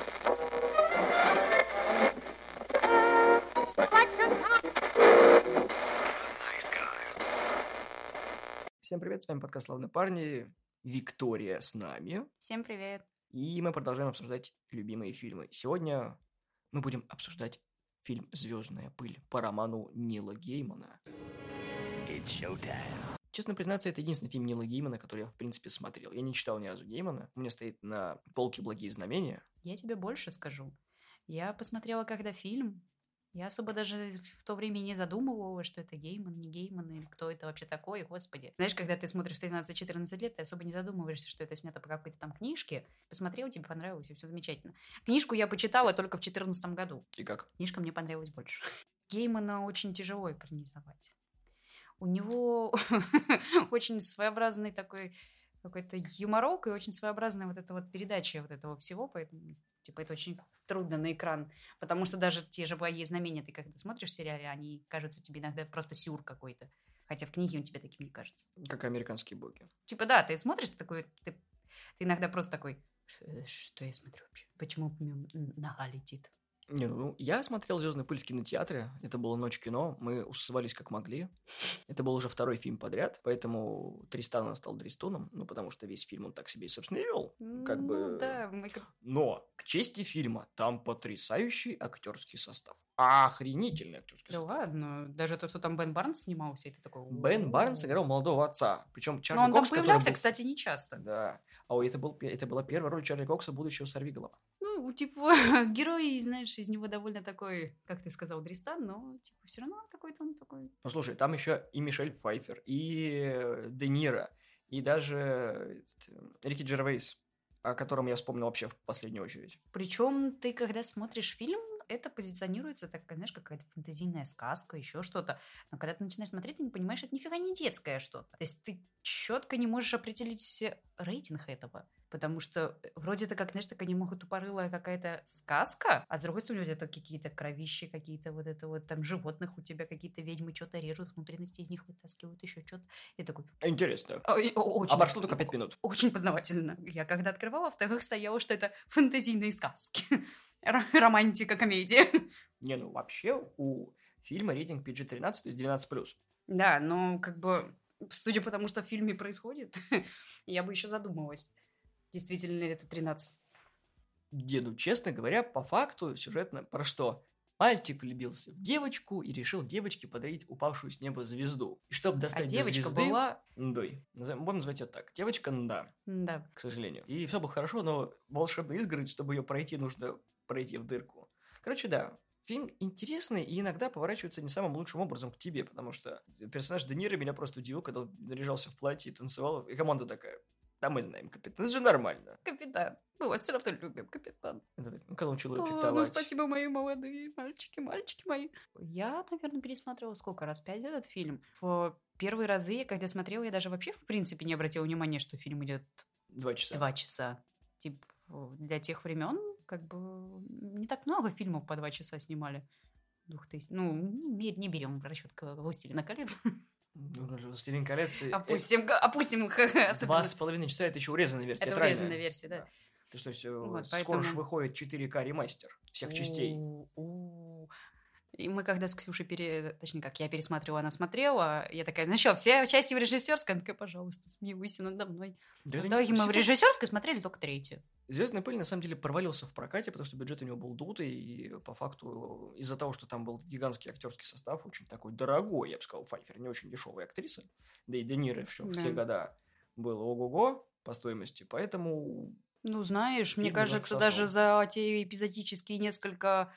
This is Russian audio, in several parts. происходит? Всем привет, с вами подкаст «Славные парни». Виктория с нами. Всем привет. И мы продолжаем обсуждать любимые фильмы. Сегодня мы будем обсуждать фильм «Звездная пыль» по роману Нила Геймана. Честно признаться, это единственный фильм Нила Геймана, который я, в принципе, смотрел. Я не читал ни разу Геймана. У меня стоит на полке «Благие знамения». Я тебе больше скажу. Я посмотрела, когда фильм. Я особо даже в то время не задумывалась, что это Гейман, не Гейман, или кто это вообще такой, господи. Знаешь, когда ты смотришь 13-14 лет, ты особо не задумываешься, что это снято по какой-то там книжке. Посмотрел, тебе понравилось, и все замечательно. Книжку я почитала только в 2014 году. И как? Книжка мне понравилась больше. Геймана очень тяжело экранизовать. У него очень своеобразный такой какой-то юморок и очень своеобразная вот эта вот передача вот этого всего, поэтому... Типа это очень трудно на экран, потому что даже те же «Благие знамения», ты когда смотришь в сериале, они кажутся тебе иногда просто сюр какой-то. Хотя в книге он тебе таким не кажется. Как «Американские боги». Типа да, ты смотришь, ты такой, ты иногда просто такой, что я смотрю вообще? Почему нога летит? Не, ну, я смотрел «Звездную пыль» в кинотеатре. Это была ночь кино. Мы усывались как могли. Это был уже второй фильм подряд. Поэтому Тристан стал Дристоном. Ну, потому что весь фильм он так себе и, собственно, и вел. Как бы... Да, мы... Но к чести фильма там потрясающий актерский состав. Охренительный актерский состав. Да ладно. Даже то, что там Бен Барнс снимался, это такое... Бен Барнс играл молодого отца. Причем Чарли Кокс... Но он там появлялся, кстати, нечасто. Да. А это была первая роль Чарли Кокса будущего «Сорвиголова». Ну, типа, герой, знаешь, из него довольно такой, как ты сказал, Дристан, но, типа, все равно какой-то он такой. Ну, слушай, там еще и Мишель Пфайфер, и Де Ниро, и даже Рикки Джервейс, о котором я вспомнил вообще в последнюю очередь. Причем ты, когда смотришь фильм, это позиционируется, так, знаешь, какая-то фантазийная сказка, еще что-то. Но когда ты начинаешь смотреть, ты не понимаешь, это нифига не детское что-то. То есть ты четко не можешь определить рейтинг этого. Потому что вроде это как, знаешь, такая немного тупорылая какая-то сказка, а с другой стороны у тебя это какие-то кровищи, какие-то вот это вот там животных у тебя, какие-то ведьмы что-то режут, внутренности из них вытаскивают, еще что-то. Я такой... Интересно. Очень... А прошло только 5 минут. Очень познавательно. Я когда открывала, в тегах стояло, что это фантазийные сказки. Романтика, комедия. Не, ну вообще у фильма рейтинг PG-13, то есть 12+. Да, но как бы, судя по тому, что в фильме происходит, я бы еще задумалась. Действительно ли это 13? Деду, честно говоря, по факту сюжетно про что? Мальчик влюбился в девочку и решил девочке подарить упавшую с неба звезду. И чтобы достать до звезды... А девочка была... Ндой. Будем называть ее так. Девочка Нда. Да. К сожалению. И все было хорошо, но волшебная изгородь, чтобы ее пройти, нужно пройти в дырку. Короче, да. Фильм интересный и иногда поворачивается не самым лучшим образом к тебе, потому что персонаж Де Ниро меня просто удивил, когда он наряжался в платье и танцевал. И команда такая... Да, мы знаем, капитан. Это же нормально. Капитан. Мы вас все равно любим, капитан. Ну, когда он начал эффектовать. Ну, спасибо, мои молодые мальчики мои. Я, наверное, пересматривала сколько раз? 5 этот фильм. В первые разы, когда смотрела, я даже вообще, в принципе, не обратила внимания, что фильм идет... 2 часа. 2 часа. Типа, для тех времен, как бы, не так много фильмов по 2 часа снимали. 2000. Ну, не берем расчет «Властелина колец». «Властелин колец». Опустим их. 2,5 часа это еще урезанная версия. Это урезанная версия, да. Ты что, вот, скоро поэтому... выходит 4К ремастер всех частей. И мы когда с Ксюшей, точнее как, я пересматривала, она смотрела, я такая, ну что, все части в режиссерской? Она такая, пожалуйста, смеюсь надо мной. Да в итоге мы в режиссерской смотрели только 3-ю. «Звездная пыль» на самом деле провалился в прокате, потому что бюджет у него был дутый, и по факту из-за того, что там был гигантский актерский состав, очень такой дорогой, я бы сказал, Пфайфер, не очень дешевая актриса, да и Де Ниро в те года было ого-го по стоимости, поэтому... Ну, знаешь, мне кажется, даже за те эпизодические несколько...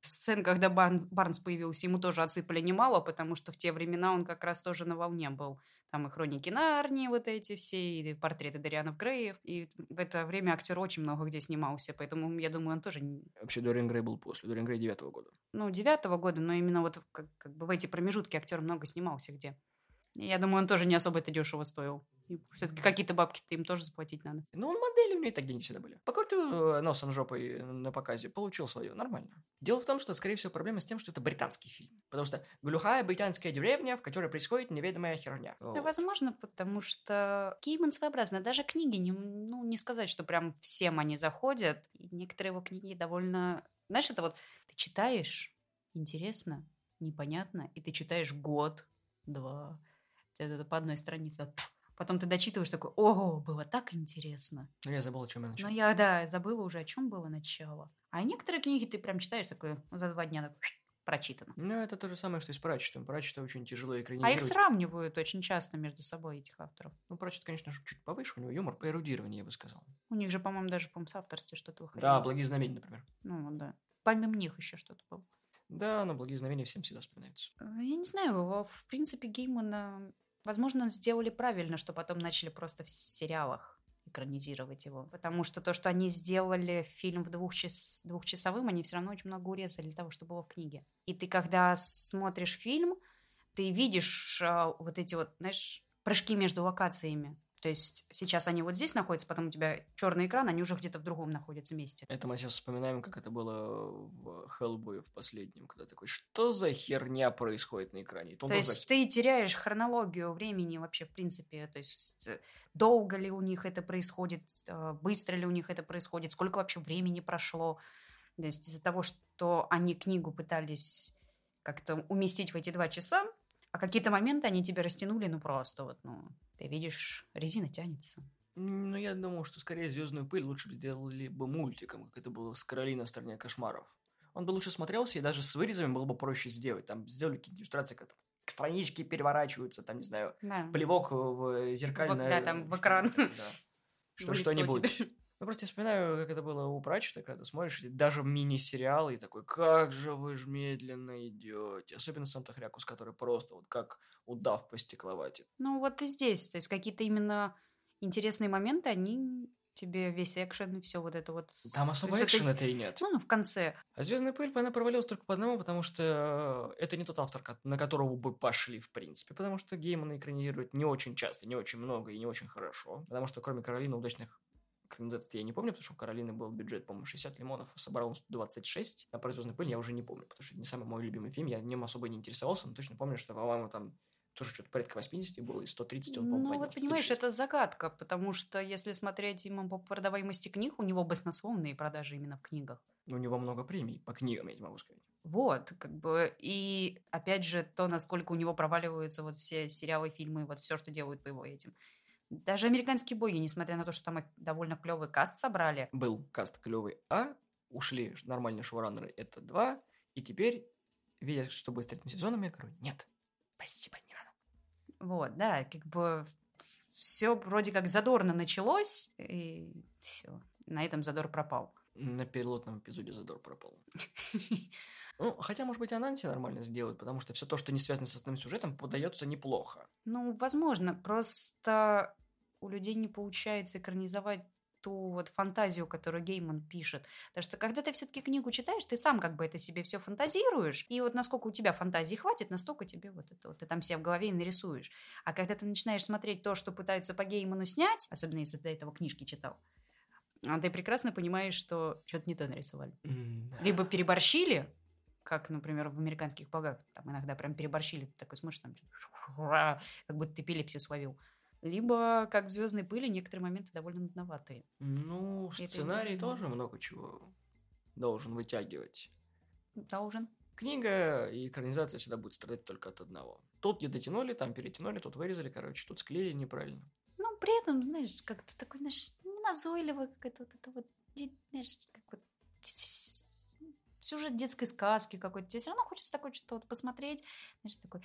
сцен, когда Барнс появился, ему тоже отсыпали немало, потому что в те времена он как раз тоже на волне был. Там и «Хроники Нарнии» вот эти все, и «Портреты Дориана Грея». И в это время актер очень много где снимался, поэтому, я думаю, он тоже... Вообще Дориан Грей был после, Дориан Грей 9-го года. Ну, 9-го года, но именно вот как бы в эти промежутки актер много снимался где. Я думаю, он тоже не особо это дешево стоил. Все-таки какие-то бабки-то им тоже заплатить надо. Ну, модели у меня и так деньги всегда были. Покрутил носом жопой на показе, получил свое, нормально. Дело в том, что, скорее всего, проблема с тем, что это британский фильм. Потому что глухая британская деревня, в которой происходит неведомая херня. Вот. Возможно, потому что Гейман своеобразно. Даже книги, не сказать, что прям всем они заходят. И некоторые его книги довольно... Знаешь, это вот ты читаешь, интересно, непонятно, и ты читаешь год, два, это по одной странице... Потом ты дочитываешь такой, ого, было так интересно. Ну, я забыла, о чем я начала. Ну, забыла уже, о чем было начало. А некоторые книги ты прям читаешь такой, за 2 дня такой, прочитано. Ну, это то же самое, что и с Пратчетом. Пратчета очень тяжело экранизировать. А их сравнивают очень часто между собой, этих авторов. Ну, Пратчет, конечно, чуть повыше, у него юмор по эрудированию, я бы сказал. У них же, по-моему, даже по авторстве что-то выходило. Да, «Благие знамения», например. Ну, да. Помимо них еще что-то было. Да, но «Благие знамения» всем всегда вспоминаются. Я не знаю, его, в принципе, Геймана... Возможно, сделали правильно, что потом начали просто в сериалах экранизировать его. Потому что то, что они сделали фильм в двухчасовым, они все равно очень много урезали того, что было в книге. И ты, когда смотришь фильм, ты видишь вот эти вот, знаешь, прыжки между локациями. То есть сейчас они вот здесь находятся, потом у тебя черный экран, они уже где-то в другом находятся вместе. Это мы сейчас вспоминаем, как это было в «Хеллбое» в последнем, когда такой, что за херня происходит на экране? То есть ты теряешь хронологию времени вообще в принципе, то есть долго ли у них это происходит, быстро ли у них это происходит, сколько вообще времени прошло. То есть из-за того, что они книгу пытались как-то уместить в эти 2 часа, а какие-то моменты они тебя растянули, ты видишь, резина тянется. Ну, я думал, что скорее «Звездную пыль» лучше бы сделали бы мультиком, как это было с «Каролина в стране кошмаров». Он бы лучше смотрелся, и даже с вырезами было бы проще сделать. Там сделали какие-то иллюстрации, как странички переворачиваются, там, не знаю, да. Плевок в зеркальное... Вот, да, там в экран. Что-нибудь. Ну, просто я вспоминаю, как это было у Пратчета, когда ты смотришь даже мини-сериалы, и такой, как же вы ж медленно идете. Особенно Санта Хрякус, который просто вот как удав по стекловате. Ну, вот и здесь. То есть какие-то именно интересные моменты, они тебе весь экшен и все вот это вот... Там особо экшена-то и нет. Ну, в конце. А «Звездная пыль», она провалилась только по одному, потому что это не тот автор, на которого бы пошли, в принципе. Потому что Геймана экранизирует не очень часто, не очень много и не очень хорошо. Потому что кроме «Каролины» удачных... экранизации я не помню, потому что у «Каролины» был бюджет, по-моему, 60 лимонов, а собрал он 126. А про «Звездную пыль» я уже не помню, потому что это не самый мой любимый фильм, я в нем особо не интересовался, но точно помню, что, по-моему, там тоже что-то порядка 80 было, и 130 он, по-моему, поднял. Ну, вот понимаешь, это загадка, потому что если смотреть ему по продаваемости книг, у него баснословные продажи именно в книгах. У него много премий по книгам, я не могу сказать. Вот, и опять же то, насколько у него проваливаются вот все сериалы, фильмы, вот все, что делают по его этим. Даже «Американские боги», несмотря на то, что там довольно клевый каст собрали. Был каст клевый, ушли нормальные шоураннеры, это 2. И теперь, видя, что будет с 3-м сезоном, я говорю, нет, спасибо, не надо. Вот, да, все вроде как задорно началось, и все, на этом задор пропал. На пилотном эпизоде задор пропал. Ну, хотя, может быть, анонси нормально сделают, потому что все то, что не связано с основным сюжетом, подается неплохо. Ну, возможно, просто у людей не получается экранизовать ту вот фантазию, которую Гейман пишет. Потому что, когда ты все-таки книгу читаешь, ты сам это себе все фантазируешь, и вот насколько у тебя фантазии хватит, настолько тебе вот это вот ты там себе в голове и нарисуешь. А когда ты начинаешь смотреть то, что пытаются по Гейману снять, особенно если ты до этого книжки читал, а ты прекрасно понимаешь, что что-то не то нарисовали. Либо переборщили, как, например, в «Американских богах», там иногда прям переборщили, такой смотришь, там как будто ты эпилепсию словил. Либо, как в «Звездной пыли», некоторые моменты довольно нудноватые. Ну, сценарий тоже много чего должен вытягивать. Должен. Книга и экранизация всегда будут страдать только от одного. Тут не дотянули, там перетянули, тут вырезали, тут склеили неправильно. Ну, при этом, знаешь, как-то такой, назойливый, как это вот, знаешь, как вот... сюжет детской сказки какой-то. Тебе все равно хочется такое что-то вот посмотреть. Знаешь, такой...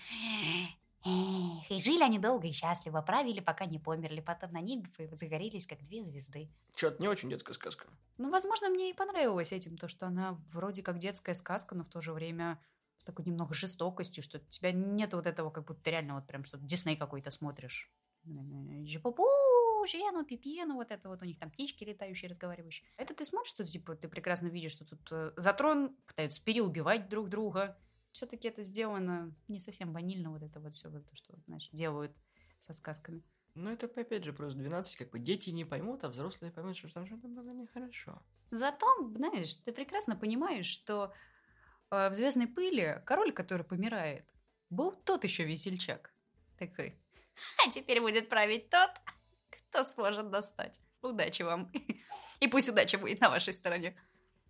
И жили они долго и счастливо, правили, пока не померли. Потом на небе загорелись, как 2 звезды. Чё-то не очень детская сказка. Ну, возможно, мне и понравилось этим, то, что она вроде как детская сказка, но в то же время с такой немного жестокостью, что у тебя нет вот этого, как будто реально вот прям что-то Дисней какой-то смотришь. Жипопу! Жену, пипену, вот это вот у них там птички летающие, разговаривающие. Это ты смотришь, что ты прекрасно видишь, что тут за трон пытаются переубивать друг друга. все-таки это сделано не совсем ванильно, вот это вот все, вот то, что, знаешь, делают со сказками. Ну, это, опять же, просто 12, как бы дети не поймут, а взрослые поймут, что там что-то было нехорошо. Зато, знаешь, ты прекрасно понимаешь, что в «Звездной пыли» король, который помирает, был тот еще весельчак. Такой, а теперь будет править тот, кто сможет достать. Удачи вам. И пусть удача будет на вашей стороне.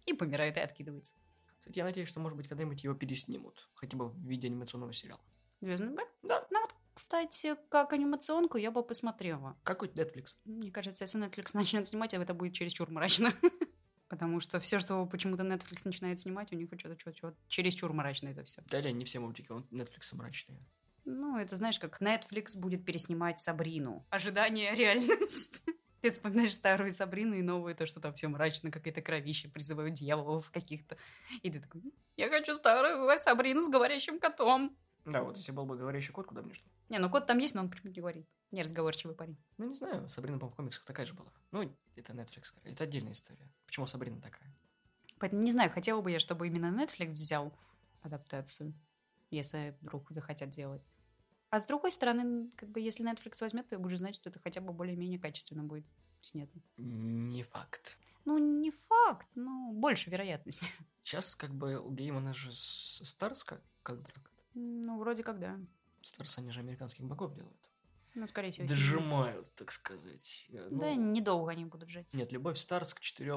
И помирает, и откидывается. Кстати, я надеюсь, что, может быть, когда-нибудь его переснимут. Хотя бы в виде анимационного сериала. «Звездная пыль»? Да. Ну вот, кстати, как анимационку я бы посмотрела. Какой-то Netflix. Мне кажется, если Netflix начнет снимать, это будет чересчур мрачно. Потому что все, что почему-то Netflix начинает снимать, у них что-то чересчур мрачно это все. Да, не все мультики Netflix мрачные. Ну, это знаешь, как Netflix будет переснимать Сабрину. Ожидание, реальность. Ты вспоминаешь старую Сабрину и новую, то, что там все мрачно, какие-то кровища, призывают дьяволов каких-то. И ты такой, я хочу старую Сабрину с говорящим котом. Да, вот если был бы говорящий кот, куда мне что? Не, ну кот там есть, но он почему-то не говорит. Неразговорчивый парень. Ну, не знаю, Сабрина, по-моему, в комиксах такая же была. Ну, это Netflix, это отдельная история. Почему Сабрина такая? Поэтому не знаю, хотела бы я, чтобы именно Netflix взял адаптацию, если вдруг захотят делать. А с другой стороны, как бы, если Netflix возьмет, то я буду знать, что это хотя бы более-менее качественно будет снято. Не факт. Ну, не факт, но больше вероятность. Сейчас, как бы, у Геймана же Старс контракт. Ну, вроде как, да. Старс, они же американских богов делают. Ну, скорее всего. Дожимают, так сказать. Да, недолго они будут жить. Нет, любовь Старс к 4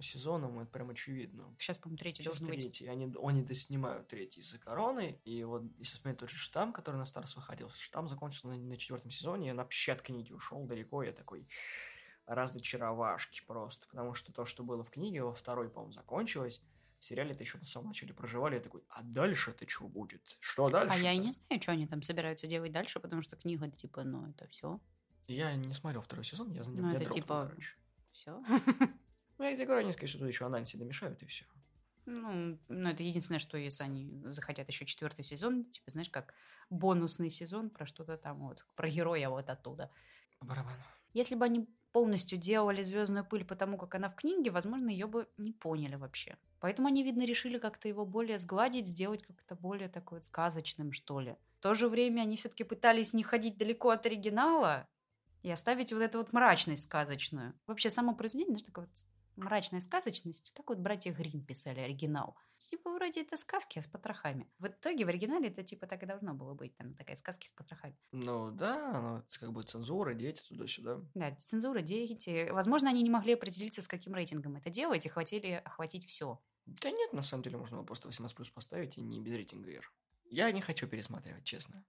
сезонам, это прям очевидно. Сейчас, по-моему, 3 должен быть. Сейчас 3, они доснимают 3 из-за короны, и вот, если смотреть тот же Штамм, который на Старс выходил, Штамм закончился на 4 сезоне, и он вообще от книги ушел далеко, я такой... разочаровашки просто, потому что то, что было в книге, во 2, по-моему, закончилось, в сериале это еще на самом начале проживали, я такой, а дальше-то что будет? Что дальше? А я и не знаю, что они там собираются делать дальше, потому что книга, типа, ну, это все. Я не смотрел 2 сезон, я за ним не дропнул, типа... короче. Все. Ну, я тебе говорю, они, скорее всего, еще анонси домешают, и все. Ну, это единственное, что если они захотят еще 4 сезон, типа, знаешь, как бонусный сезон про что-то там, вот, про героя вот оттуда. По барабану. Если бы они полностью делали «Звездную пыль» потому, как она в книге, возможно, ее бы не поняли вообще. Поэтому они, видно, решили как-то его более сгладить, сделать как-то более такой вот сказочным, что ли. В то же время они все-таки пытались не ходить далеко от оригинала и оставить вот эту вот мрачность сказочную. Вообще, само произведение, знаешь, такая вот мрачная сказочность, как вот «Братья Гримм» писали оригинал. Типа, вроде это сказки, а с потрохами. В итоге в оригинале это типа так и должно было быть, там такая сказки с потрохами. Ну да, но это как бы цензура, дети туда-сюда. Да, цензура, дети. Возможно, они не могли определиться, с каким рейтингом это делать, и хотели охватить все. Да нет, на самом деле можно было просто 18+ поставить и не без рейтинга R. Я не хочу пересматривать, честно.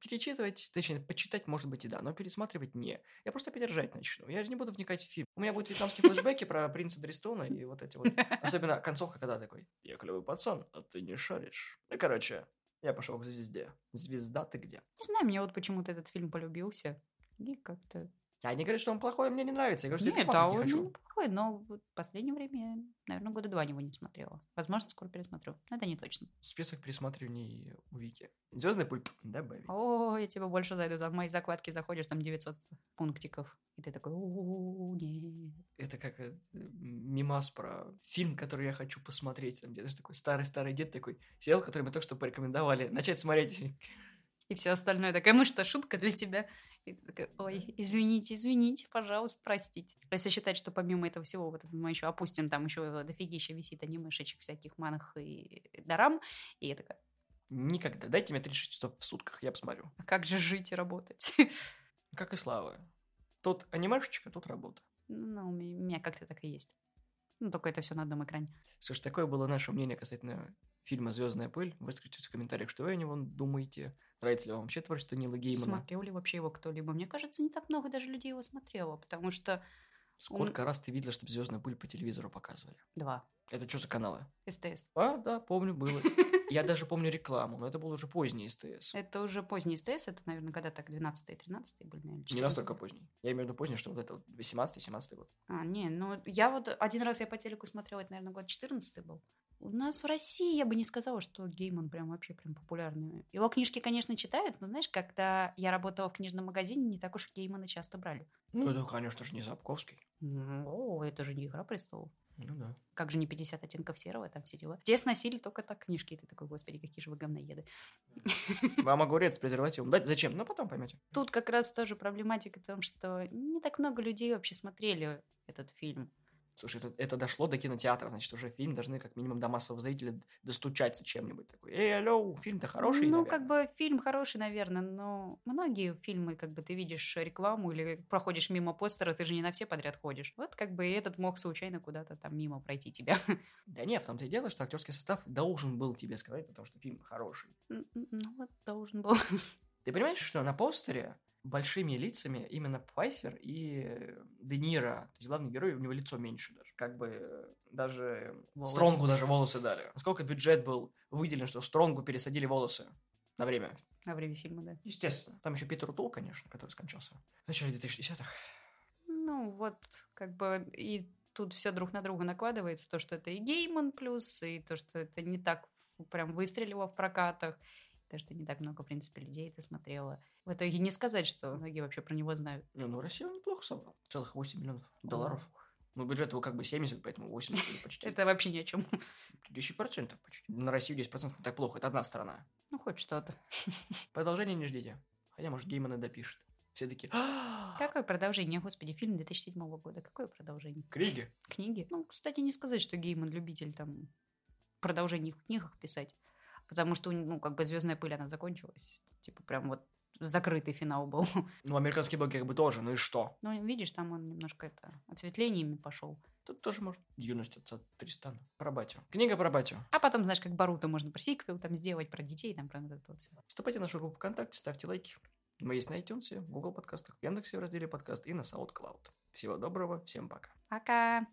Перечитывать, точнее, почитать, может быть, и да, но пересматривать не. Я просто пережать начну. Я же не буду вникать в фильм. У меня будут вьетнамские флешбеки про принца Дристона и вот эти вот. Особенно концовка, когда такой, я клевый пацан, а ты не шаришь. Ну, короче, я пошел к звезде. Звезда, ты где? Не знаю, мне вот почему-то этот фильм полюбился. И как-то... Я не говорю, что он плохой, мне не нравится. Я говорю, что нет, я пересматривать не хочу. Нет, он неплохой, но в последнее время я, наверное, 2 года его не смотрела. Возможно, скоро пересмотрю, но это не точно. Список пересматриваний у Вики. «Звездный пульт» добавить. О, я тебе больше зайду. Там в мои закладки заходишь, там 900 пунктиков. И ты такой, о нет. Это как мемас про фильм, который я хочу посмотреть. Там где-то такой старый-старый дед такой сериал, который мы только что порекомендовали. Начать смотреть... И все остальное. Такая, мы что, шутка для тебя? И ты такая, ой, извините, пожалуйста, простите. Если считать, что помимо этого всего, вот мы еще опустим, там еще дофигища висит анимешечек всяких манах и дорам. И я такая... Никогда. Дайте мне 36 часов в сутках, я посмотрю. А как же жить и работать? Как и Слава. Тут анимешечка, тут работа. Ну, у меня как-то так и есть. Ну, только это все на одном экране. Слушай, такое было наше мнение касательно... фильма «Звездная пыль». Выскажите в комментариях, что вы о нем думаете. Нравится ли вам вообще творчество Нила Геймана? Смотрел ли вообще его кто-либо? Мне кажется, не так много даже людей его смотрело, потому что... Сколько раз ты видела, чтобы «Звездную пыль» по телевизору показывали? 2. Это что за каналы? СТС. А, да, помню, было. Я даже помню рекламу, но это был уже поздний СТС. Это уже поздний СТС, это, наверное, когда так 12-й, 13-й были, наверное, 14-й. Не настолько поздний. Я имею в виду поздний, что вот это вот 18-й, 17-й год. А, не, ну я вот один раз я по телеку смотрела, это, наверное, год 14-й был. У нас в России, я бы не сказала, что Гейман прям вообще прям популярный. Его книжки, конечно, читают, но, знаешь, когда я работала в книжном магазине, не так уж Геймана часто брали. Ну да, конечно же, не Сапковский. О, это же не «Игра престолов». Ну да. Как же не 50 оттенков серого, там все дела. Те сносили только так книжки. И ты такой, господи, какие же вы говноеды. Вам огурец с презервативом. Да, зачем? Ну, потом поймете. Тут как раз тоже проблематика в том, что не так много людей вообще смотрели этот фильм. Слушай, это дошло до кинотеатра, значит, уже фильм должны как минимум до массового зрителя достучаться чем-нибудь. Такой, эй, алло, фильм-то хороший, наверное. Ну, как бы фильм хороший, наверное, но многие фильмы, как бы ты видишь рекламу или проходишь мимо постера, ты же не на все подряд ходишь. Вот как бы этот мог случайно куда-то там мимо пройти тебя. Да нет, в том-то и дело, что актерский состав должен был тебе сказать о том, что фильм хороший. Ну вот, должен был. Ты понимаешь, что на постере большими лицами именно Пфайфер и Де Ниро. То есть главный герой, у него лицо меньше даже. Как бы даже волосы. Стронгу даже волосы дали. Сколько бюджет был выделен, что Стронгу пересадили волосы на время. На время фильма, да. Естественно. Там еще Питер Утул, конечно, который скончался в начале 2010-х. Ну вот, как бы и тут все друг на друга накладывается. То, что это и Гейман плюс, и то, что это не так прям выстрелило в прокатах. То, что не так много, в принципе, людей это смотрело. В итоге не сказать, что многие вообще про него знают. Ну, Россия неплохо собрала. Целых 8 миллионов долларов. Ну, бюджет его как бы 70, поэтому 80 почти. Это вообще ни о чем. 10% почти. На Россию 10% не так плохо. Это одна страна. Ну, хоть что-то. Продолжение не ждите. Хотя, может, Гейман и допишет. Все такие... Какое продолжение? Господи, фильм 2007 года. Какое продолжение? Книги. Книги? Ну, кстати, не сказать, что Гейман любитель там продолжений в книгах писать. Потому что, ну, как бы «Звездная пыль», она закончилась. Типа прям вот закрытый финал был. Ну, «Американские боги» как бы тоже, ну и что? Ну, видишь, там он немножко это ответвлениями пошел. Тут тоже можно. «Юность отца Тристана». Про батю. Книга про батю. А потом, знаешь, как Баруто можно про сиквел там сделать, про детей, там, про это все. Вступайте в нашу группу ВКонтакте, ставьте лайки. Мы есть на iTunes, в Google подкастах, в Яндексе в разделе «Подкаст» и на SoundCloud. Всего доброго, всем пока. Пока.